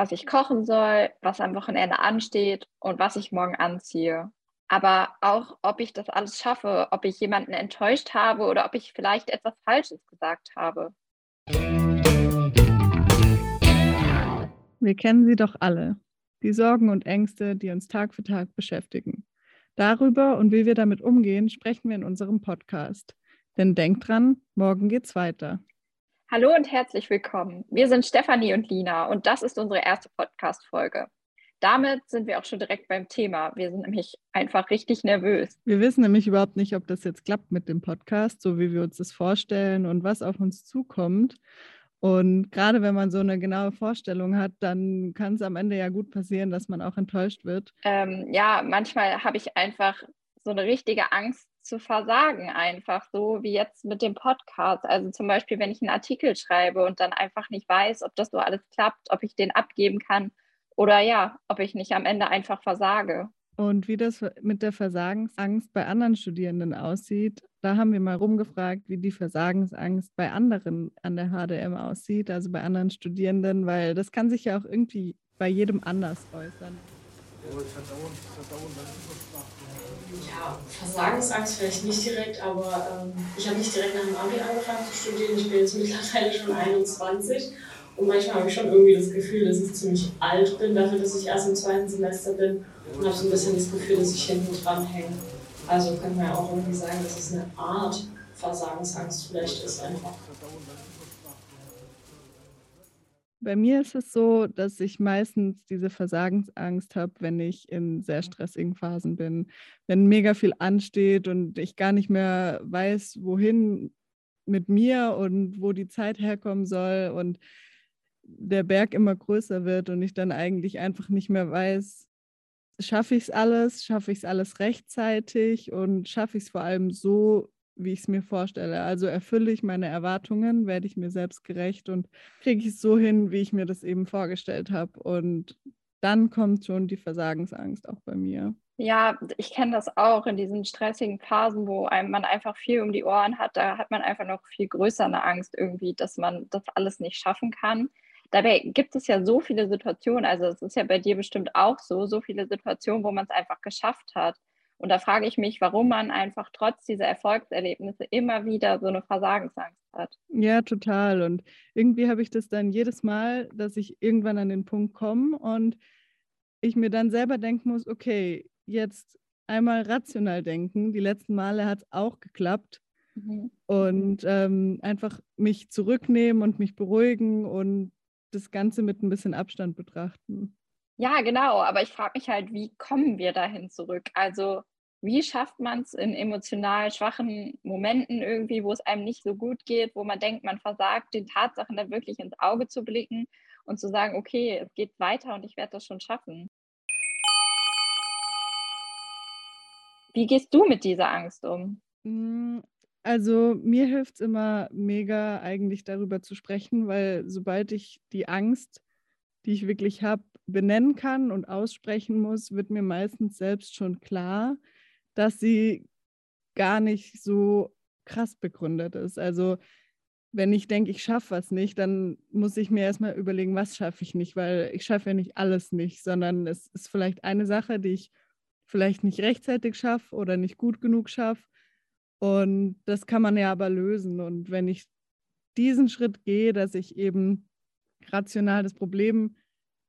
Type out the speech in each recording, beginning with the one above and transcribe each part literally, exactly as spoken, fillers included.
was ich kochen soll, was am Wochenende ansteht und was ich morgen anziehe. Aber auch, ob ich das alles schaffe, ob ich jemanden enttäuscht habe oder ob ich vielleicht etwas Falsches gesagt habe. Wir kennen sie doch alle, die Sorgen und Ängste, die uns Tag für Tag beschäftigen. Darüber und wie wir damit umgehen, sprechen wir in unserem Podcast. Denn denkt dran, morgen geht's weiter. Hallo und herzlich willkommen. Wir sind Stefanie und Lina und das ist unsere erste Podcast-Folge. Damit sind wir auch schon direkt beim Thema. Wir sind nämlich einfach richtig nervös. Wir wissen nämlich überhaupt nicht, ob das jetzt klappt mit dem Podcast, so wie wir uns das vorstellen und was auf uns zukommt. Und gerade wenn man so eine genaue Vorstellung hat, dann kann es am Ende ja gut passieren, dass man auch enttäuscht wird. Ähm, ja, manchmal habe ich einfach so eine richtige Angst zu versagen, einfach so wie jetzt mit dem Podcast. Also zum Beispiel, wenn ich einen Artikel schreibe und dann einfach nicht weiß, ob das so alles klappt, ob ich den abgeben kann. Oder ja, ob ich nicht am Ende einfach versage. Und wie das mit der Versagensangst bei anderen Studierenden aussieht, da haben wir mal rumgefragt, wie die Versagensangst bei anderen an der H D M aussieht, also bei anderen Studierenden, weil das kann sich ja auch irgendwie bei jedem anders äußern. Ja, Versagensangst vielleicht nicht direkt, aber ähm, ich habe nicht direkt nach dem Abi angefangen zu studieren. Ich bin jetzt mittlerweile schon einundzwanzig. Und manchmal habe ich schon irgendwie das Gefühl, dass ich ziemlich alt bin, dafür, dass ich erst im zweiten Semester bin und habe so ein bisschen das Gefühl, dass ich hinten dran hänge. Also könnte man ja auch irgendwie sagen, dass es eine Art Versagensangst vielleicht ist einfach. Bei mir ist es so, dass ich meistens diese Versagensangst habe, wenn ich in sehr stressigen Phasen bin, wenn mega viel ansteht und ich gar nicht mehr weiß, wohin mit mir und wo die Zeit herkommen soll und der Berg immer größer wird und ich dann eigentlich einfach nicht mehr weiß, schaffe ich es alles, schaffe ich es alles rechtzeitig und schaffe ich es vor allem so, wie ich es mir vorstelle. Also erfülle ich meine Erwartungen, werde ich mir selbst gerecht und kriege ich es so hin, wie ich mir das eben vorgestellt habe. Und dann kommt schon die Versagensangst auch bei mir. Ja, ich kenne das auch in diesen stressigen Phasen, wo einem man einfach viel um die Ohren hat. Da hat man einfach noch viel größer eine Angst irgendwie, dass man das alles nicht schaffen kann. Dabei gibt es ja so viele Situationen, also es ist ja bei dir bestimmt auch so, so viele Situationen, wo man es einfach geschafft hat. Und da frage ich mich, warum man einfach trotz dieser Erfolgserlebnisse immer wieder so eine Versagensangst hat. Ja, total. Und irgendwie habe ich das dann jedes Mal, dass ich irgendwann an den Punkt komme und ich mir dann selber denken muss, okay, jetzt einmal rational denken. Die letzten Male hat es auch geklappt. Mhm. Und ähm, einfach mich zurücknehmen und mich beruhigen und das Ganze mit ein bisschen Abstand betrachten. Ja, genau. Aber ich frage mich halt, wie kommen wir dahin zurück? Also wie schafft man es in emotional schwachen Momenten irgendwie, wo es einem nicht so gut geht, wo man denkt, man versagt, den Tatsachen dann wirklich ins Auge zu blicken und zu sagen, okay, es geht weiter und ich werde das schon schaffen. Wie gehst du mit dieser Angst um? Also mir hilft es immer mega, eigentlich darüber zu sprechen, weil sobald ich die Angst, die ich wirklich habe, benennen kann und aussprechen muss, wird mir meistens selbst schon klar, dass sie gar nicht so krass begründet ist. Also wenn ich denke, ich schaffe was nicht, dann muss ich mir erstmal überlegen, was schaffe ich nicht, weil ich schaffe ja nicht alles nicht, sondern es ist vielleicht eine Sache, die ich vielleicht nicht rechtzeitig schaffe oder nicht gut genug schaffe. Und das kann man ja aber lösen. Und wenn ich diesen Schritt gehe, dass ich eben rational das Problem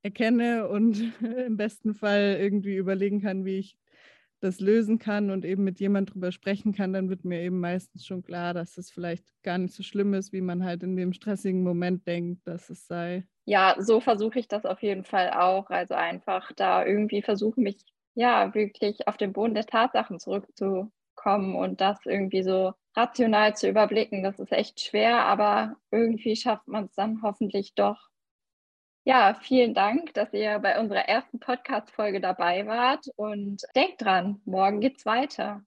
erkenne und im besten Fall irgendwie überlegen kann, wie ich das lösen kann und eben mit jemand drüber sprechen kann, dann wird mir eben meistens schon klar, dass es vielleicht gar nicht so schlimm ist, wie man halt in dem stressigen Moment denkt, dass es sei. Ja, so versuche ich das auf jeden Fall auch. Also einfach da irgendwie versuche mich ja wirklich auf den Boden der Tatsachen zurückzukommen und das irgendwie so rational zu überblicken. Das ist echt schwer, aber irgendwie schafft man es dann hoffentlich doch. Ja, vielen Dank, dass ihr bei unserer ersten Podcast-Folge dabei wart und denkt dran, morgen geht's weiter.